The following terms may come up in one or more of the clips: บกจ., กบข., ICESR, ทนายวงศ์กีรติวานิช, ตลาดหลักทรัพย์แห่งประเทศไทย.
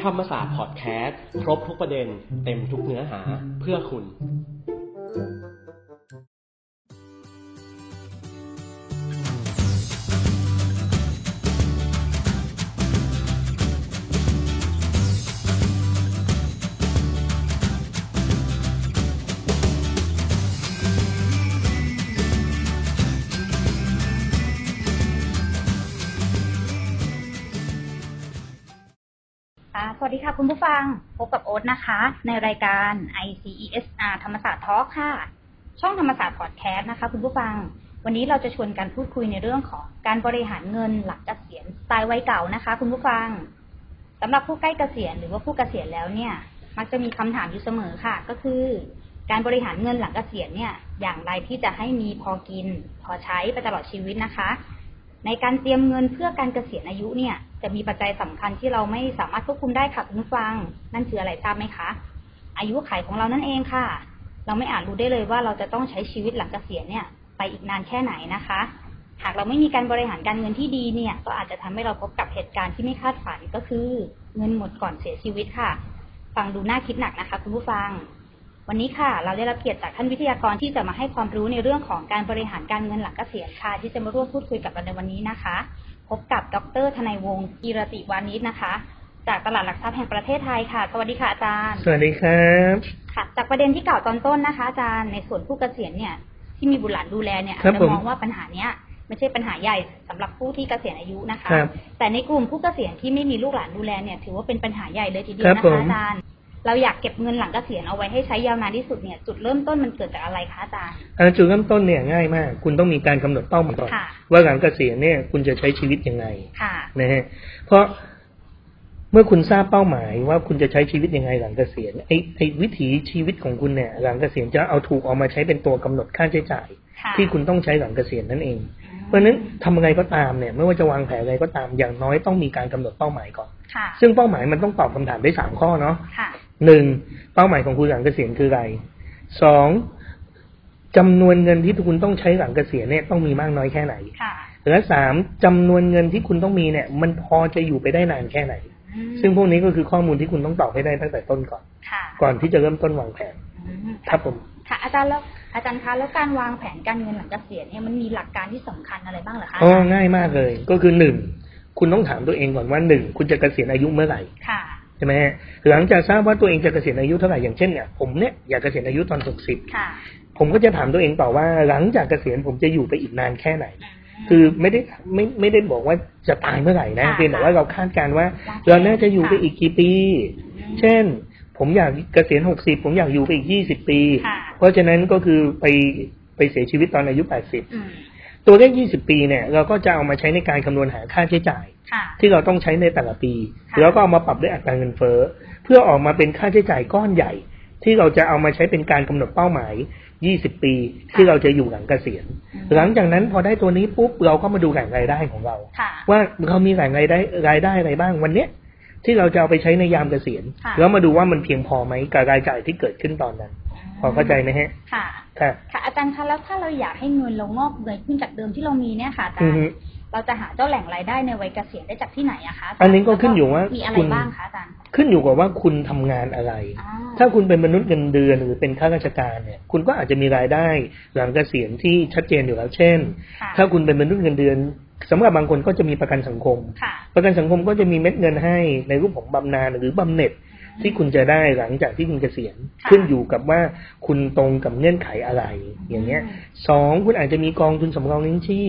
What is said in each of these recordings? ธรรมศาสตร์พอดแคสต์ครบทุกประเด็นเต็มทุกเนื้อหาเพื่อคุณสวัสดีค่ะคุณผู้ฟังพบกับโอ๊ตนะคะในรายการ ICESR ธรรมศาสตร์ทอล์คค่ะช่องธรรมศาสตร์พอดแคสต์นะคะคุณผู้ฟังวันนี้เราจะชวนกันพูดคุยในเรื่องของการบริหารเงินหลังเกษียณสไตล์วัยเก่านะคะคุณผู้ฟังสำหรับผู้ใกล้เกษียณหรือว่าผู้เกษียณแล้วเนี่ยมักจะมีคำถามอยู่เสมอค่ะก็คือการบริหารเงินหลังเกษียณเนี่ยอย่างไรที่จะให้มีพอกินพอใช้ไปตลอดชีวิตนะคะในการเตรียมเงินเพื่อการเกษียณอายุเนี่ยจะมีปัจจัยสำคัญที่เราไม่สามารถควบคุมได้ค่ะคุณผู้ฟังนั่นคืออะไรทราบไหมคะอายุขัยของเรานั่นเองค่ะเราไม่อาจรู้ได้เลยว่าเราจะต้องใช้ชีวิตหลังเกษียณเนี่ยไปอีกนานแค่ไหนนะคะหากเราไม่มีการบริหารการเงินที่ดีเนี่ยก็อาจจะทำให้เราพบกับเหตุการณ์ที่ไม่คาดฝันก็คือเงินหมดก่อนเสียชีวิตค่ะฟังดูน่าคิดหนักนะคะคุณผู้ฟังวันนี้ค่ะเราได้รับเกียรติจากท่านวิทยากรที่จะมาให้ความรู้ในเรื่องของการบริหารการเงินหลังเกษียณค่ะที่จะมาร่วมพูดคุยกับเราในวันนี้นะคะพบกับดร.ทนายวงศ์กีรติวานิชนะคะจากตลาดหลักทรัพย์แห่งประเทศไทยค่ะสวัสดีค่ะอาจารย์สวัสดีครับค่ะจากประเด็นที่กล่าวตอนต้นนะคะอาจารย์ในส่วนผู้เกษียณเนี่ยที่มีบุตรหลานดูแลเนี่ยอาจจะมองว่าปัญหานี้ไม่ใช่ปัญหาใหญ่สำหรับผู้ที่เกษียณอายุนะคะแต่ในกลุ่มผู้เกษียณที่ไม่มีลูกหลานดูแลเนี่ยถือว่าเป็นปัญหาใหญ่เลยทีเดียวนะคะอาจารย์เราอยากเก็บเงินหลังเกษียณเอาไว้ให้ใช้ยาวนานที่สุดเนี่ยจุดเริ่มต้นมันเกิดจากอะไรคะอาจารย์จุดเริ่มต้นเนี่ยง่ายมากคุณต้องมีการกำหนดเป้าหมายก่อนว่าหลังเกษียณเนี่ยคุณจะใช้ชีวิตยังไงนะฮะเพราะเมื่อคุณทราบเป้าหมายว่าคุณจะใช้ชีวิตยังไงหลังเกษียณไอ้วิถีชีวิตของคุณเนี่ยหลังเกษียณจะเอาถูกออกมาใช้เป็นตัวกำหนดค่าใช้จ่ายที่คุณต้องใช้หลังเกษียณนั่นเองเพราะฉะนั้นทำอะไรก็ตามเนี่ยไม่ว่าจะวางแผนอะไรก็ตามอย่างน้อยต้องมีการกำหนดเป้าหมายก่อนซึ่งเป้าหมายมันต้องตอบคำถามได้สามข้อเนาะ1. เป้าหมายของคุณหลังเกษียณคืออะไร 2. จำนวนเงินที่คุณต้องใช้หลังเกษียณเนี่ยต้องมีมากน้อยแค่ไหนและ 3. จำนวนเงินที่คุณต้องมีเนี่ยมันพอจะอยู่ไปได้นานแค่ไหนซึ่งพวกนี้ก็คือข้อมูลที่คุณต้องตอบให้ได้ตั้งแต่ต้นก่อนที่จะเริ่มต้นวางแผนครับผมค่ะอาจารย์คะแล้วการวางแผนการเงินหลังเกษียณเนี่ยมันมีหลักการที่สำคัญอะไรบ้างเหรอคะอ๋อง่ายมากเลยก็คือ1คุณต้องถามตัวเองก่อนว่า1คุณจะเกษียณอายุเมื่อไหร่ค่ะใช่ไหมฮะหลังจากทราบว่าตัวเองจะเกษียณอายุเท่าไหร่อย่างเช่นเนี่ยผมเนี่ยอยากเกษียณอายุตอน60ค่ะผมก็จะถามตัวเองต่อว่าหลังจากเกษียณผมจะอยู่ไปอีกนานแค่ไหนคือไม่ได้บอกว่าจะตายเมื่อไหร่นะเป็นแต่ว่าเราคาดการณ์ว่าเราน่าจะอยู่ไปอีกกี่ปีเช่นผมอยากเกษียณ60ผมอยากอยู่ไปอีก20ปีเพราะฉะนั้นก็คือไปเสียชีวิตตอนอายุ80ตัวเลข20ปีเนี่ยเราก็จะเอามาใช้ในการคำนวณหาค่าใช้จ่ายที่เราต้องใช้ในแต่ละปีแล้วก็เอามาปรับด้วยอัตราเงินเฟ้อเพื่อออกมาเป็นค่าใช้จ่ายก้อนใหญ่ที่เราจะเอามาใช้เป็นการกำหนดเป้าหมาย20ปีที่เราจะอยู่หลังเกษียณหลังจากนั้นพอได้ตัวนี้ปุ๊บเราก็มาดูแหล่งรายได้ของเราว่าเรามีแหล่งรายได้อะไรบ้างวันนี้ที่เราจะเอาไปใช้ในยามเกษียณแล้วมาดูว่ามันเพียงพอไหมกับรายจ่ายที่เกิดขึ้นตอนนั้นพอเข้าใจไหมฮะค่ะอาจารย์คะแล้วถ้าเราอยากให้เงินเรางอกเงยขึ้นจากเดิมที่เรามีเนี่ยค่ะอาจารย์เราจะหาเจ้าแหล่งรายได้ในวัยเกษียณได้จากที่ไหนอะคะอันนี้ก็ขึ้นอยู่ว่ามีอะไรบ้างคะอาจารย์ขึ้นอยู่กับว่าคุณทำงานอะไรถ้าคุณเป็นมนุษย์เงินเดือนหรือเป็นข้าราชการเนี่ยคุณก็อาจจะมีรายได้หลังเกษียณที่ชัดเจนอยู่แล้วเช่นถ้าคุณเป็นมนุษย์เงินเดือนสำหรับบางคนก็จะมีประกันสังคมประกันสังคมก็จะมีเม็ดเงินให้ในรูปของบำนาญหรือบำเหน็จที่คุณจะได้หลังจากที่คุณเกษียณขึ้นอยู่กับว่าคุณตรงกับเงื่อนไขอะไรอย่างเงี้ย2คุณอาจจะมีกองทุนสำรองเลี้ยงชีพ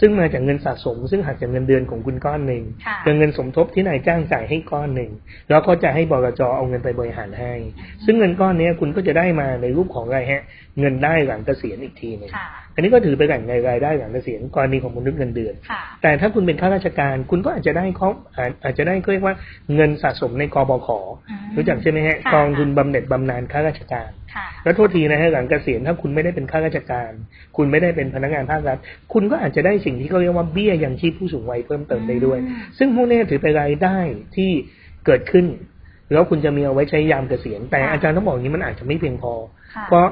ซึ่งมาจากเงินสะสมซึ่งหักจากเงินเดือนของคุณก้อนนึงเป็นเงินสมทบที่นายจ้างจ่ายให้ก้อนนึงแล้วก็จะให้บกจ.เอาเงินไปบริหารให้ซึ่งเงินก้อนนี้คุณก็จะได้มาในรูปของอะไรฮะเงินได้หลังเกษียณอีกทีนึงอันนี้ก็ถือเป็นแหล่งรายได้หลังเกษียณกรณีของมนุษย์เงินเดือนแต่ถ้าคุณเป็นข้าราชการคุณก็อาจจะได้เรียกว่าเงินสะสมในกบข.รู้จักใช่ไหมฮะกองทุนบำเหน็จบำนาญข้าราชการแล้วโทษทีนะฮะหลังเกษียณถ้าคุณไม่ได้เป็นข้าราชการคุณไม่ได้เป็นพนักงานภาครัฐคุณก็อาจจะได้สิ่งที่เขาเรียกว่าเบี้ยยังชีพผู้สูงวัยเพิ่มเติมได้ด้วยซึ่งพวกนี้ถือเป็นรายได้ที่เกิดขึ้นแล้วคุณจะมีเอาไว้ใช้ยามเกษียณแต่อาจารย์ต้องบอกอย่างนี้มันอาจจะไม่เพียงพอเพราะ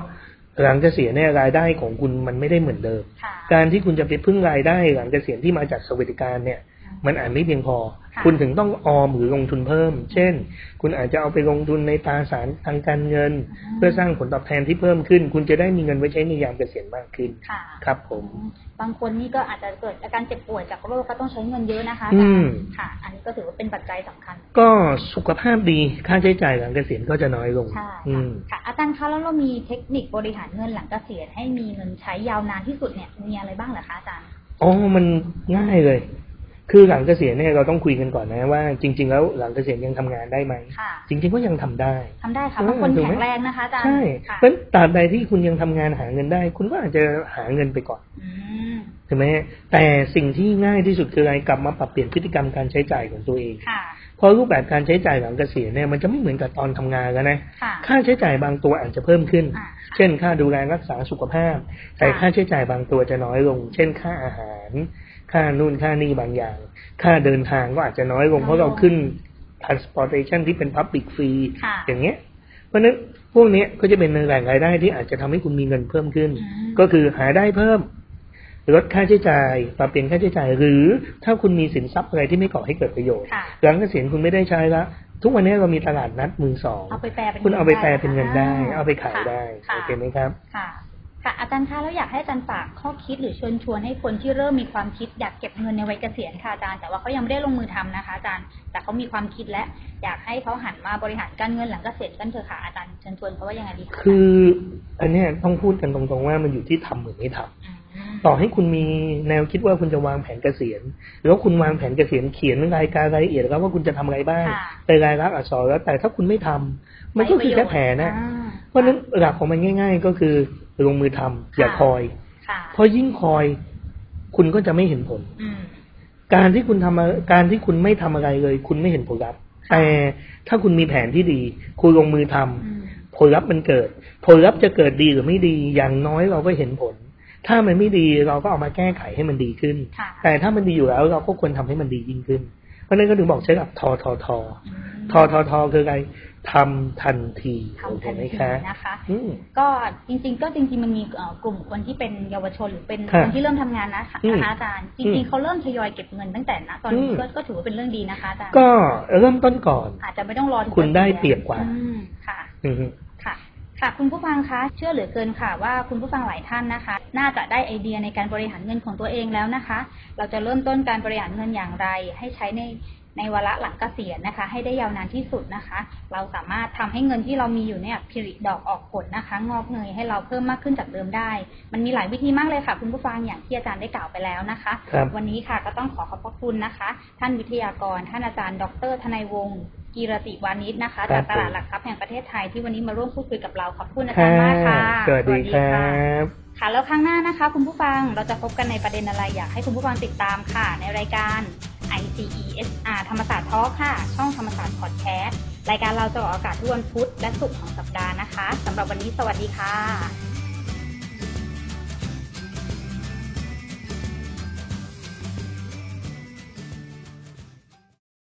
หลังเกษียณเนี่ยรายได้ของคุณมันไม่ได้เหมือนเดิมการที่คุณจะไปพึ่งรายได้หลังเกษียณที่มาจากสวัสดิการเนี่ย มันอ่านไม่เพียงพอคุณถึงต้องออมหรือลงทุนเพิ่มเช่นคุณอาจจะเอาไปลงทุนในตราสารทางการเงินเพื่อสร้างผลตอบแทนที่เพิ่มขึ้นคุณจะได้มีเงินไว้ใช้ในยามเกษียณมากขึ้นครับผมบางคนนี่ก็อาจจะเกิดอาการเจ็บป่วยจากโรคก็ต้องใช้เงินเยอะนะคะค่ะอันนี้ก็ถือว่าเป็นปัจจัยสำคัญก็สุขภาพดีค่าใช้จ่ายหลังเกษียณก็จะน้อยลงค่ะอาจารย์คะแล้วเรามีเทคนิคบริหารเงินหลังเกษียณให้มีเงินใช้ยาวนานที่สุดเนี่ยมีอะไรบ้างเหรอคะอาจารย์อ๋อมันง่ายเลยคือหลังเกษียณเนี่ยเราต้องคุยกันก่อนนะว่าจริงๆแล้วหลังเกษียณยังทำงานได้ไหมจริงๆก็ยังทำได้ค่ะบางคนแข็งแรงนะคะอาจารย์ใช่เพราะตราบใดที่คุณยังทำงานหาเงินได้คุณก็อาจจะหาเงินไปก่อนใช่ไหมแต่สิ่งที่ง่ายที่สุดคืออะไรกลับมาปรับเปลี่ยนพฤติกรรมการใช้จ่ายของตัวเองเพราะรูปแบบการใช้จ่ายหลังเกษียณเนี่ยมันจะไม่เหมือนกับตอนทำงานแล้วนะค่าใช้จ่ายบางตัวอาจจะเพิ่มขึ้นเช่นค่าดูแลรักษาสุขภาพแต่ค่าใช้จ่ายบางตัวจะน้อยลงเช่นค่าอาหารค่านู่นค่านี่บางอย่างค่าเดินทางก็อาจจะน้อยลงเพราะเราขึ้น transportation ที่เป็น public free อย่างเงี้ยเพราะนั้นพวกนี้ก็จะเป็นแหล่งรายได้ที่อาจจะทำให้คุณมีเงินเพิ่มขึ้นก็คือหาได้เพิ่มลดค่าใช้จ่ายปรับเปลี่ยนค่าใช้จ่ายหรือถ้าคุณมีสินทรัพย์อะไรที่ไม่ก่อให้เกิดประโยชน์หลังเกษียณคุณไม่ได้ใช้ละทุกวันนี้เรามีตลาดนัดมือสองคุณเอาไปแปลเป็นเงินได้เอาไปขายได้โอเคไหมครับค่ะอาจารย์คะแล้วอยากให้อาจารย์ฝากข้อคิดหรือเชิญชวนให้คนที่เริ่มมีความคิดอยากเก็บเงินในวัยเกษียณค่ะอาจารย์แต่ว่าเขายังไม่ได้ลงมือทำนะคะอาจารย์แต่เขามีความคิดและอยากให้เขาหันมาบริหารการเงินหลังเกษียณกันเถอะค่ะอาจารย์เชิญชวนเขาว่ายังไงดีคะคืออันนี้ต้องพูดกันตรงๆว่ามันอยู่ที่ทำหรือไม่ทำต่อให้คุณมีแนวคิดว่าคุณจะวางแผนเกษียณแล้วคุณวางแผนเกษียณเขียนรายการรายละเอียดแล้วว่าคุณจะทำอะไรบ้างเป็นรายลักษณ์อักษรแล้วแต่ถ้าคุณไม่ทำมันก็คือแค่แผนนะเพราะนั้นหลักของมันง่ายๆก็คือลงมือทำอย่าคอยเพราะยิ่งคอยคุณก็จะไม่เห็นผลการที่คุณไม่ทำอะไรเลยคุณไม่เห็นผลลัพธ์แต่ถ้าคุณมีแผนที่ดีคุณลงมือทำผลลัพธ์มันเกิดผลลัพธ์จะเกิดดีหรือไม่ดีอย่างน้อยเราก็เห็นผลถ้ามันไม่ดีเราก็เอามาแก้ไขให้มันดีขึ้นแต่ถ้ามันดีอยู่แล้วเราก็ควรทำให้มันดียิ่งขึ้นเพราะนั้นก็ถึงบอกใช้หลักทอคืออะไรทำทันทีนะคะก็จริงๆมันมีกลุ่มคนที่เป็นเยาวชนหรือเป็นคนที่เริ่มทำงานนะคะอาจารย์จริงๆเขาเริ่มทยอยเก็บเงินตั้งแต่ณตอนนี้ก็ถือว่าเป็นเรื่องดีนะคะอาจารย์ก็เริ่มต้นก่อนอาจจะไม่ต้องรอคุณได้เปรียบกว่าค่ะคุณผู้ฟังคะเชื่อเหลือเกินค่ะว่าคุณผู้ฟังหลายท่านนะคะน่าจะได้ไอเดียในการบริหารเงินของตัวเองแล้วนะคะเราจะเริ่มต้นการบริหารเงินอย่างไรให้ใช้ในวาระหลังเกษียณนะคะให้ได้ยาวนานที่สุดนะคะเราสามารถทำให้เงินที่เรามีอยู่เนี่ยผลิดอกออกผลนะคะงอกเงยให้เราเพิ่มมากขึ้นจากเดิมได้มันมีหลายวิธีมากเลยค่ะคุณผู้ฟังอย่างที่อาจารย์ได้กล่าวไปแล้วนะคะวันนี้ค่ะก็ต้องขอบพระคุณนะคะท่านวิทยากรท่านอาจารย์ดร.ทนายวงศ์กีรติวานิชนะคะจากตลาดหลักทรัพย์แห่งประเทศไทยที่วันนี้มาร่วมพูดคุยกับเราขอบคุณอาจารย์มากค่ะสวัสดีครับค่ะแล้วครั้งหน้านะคะคุณผู้ฟังเราจะพบกันในประเด็นอะไรอยากให้คุณผู้ฟังติดตามค่ะในรายการ ICESR ธรรมศาสตร์ทอล์คค่ะช่องธรรมศาสตร์พอดแคสต์รายการเราจะออกอากาศทุกวันพุธและศุกร์ของสัปดาห์นะคะสำหรับวันนี้สวัสดีค่ะ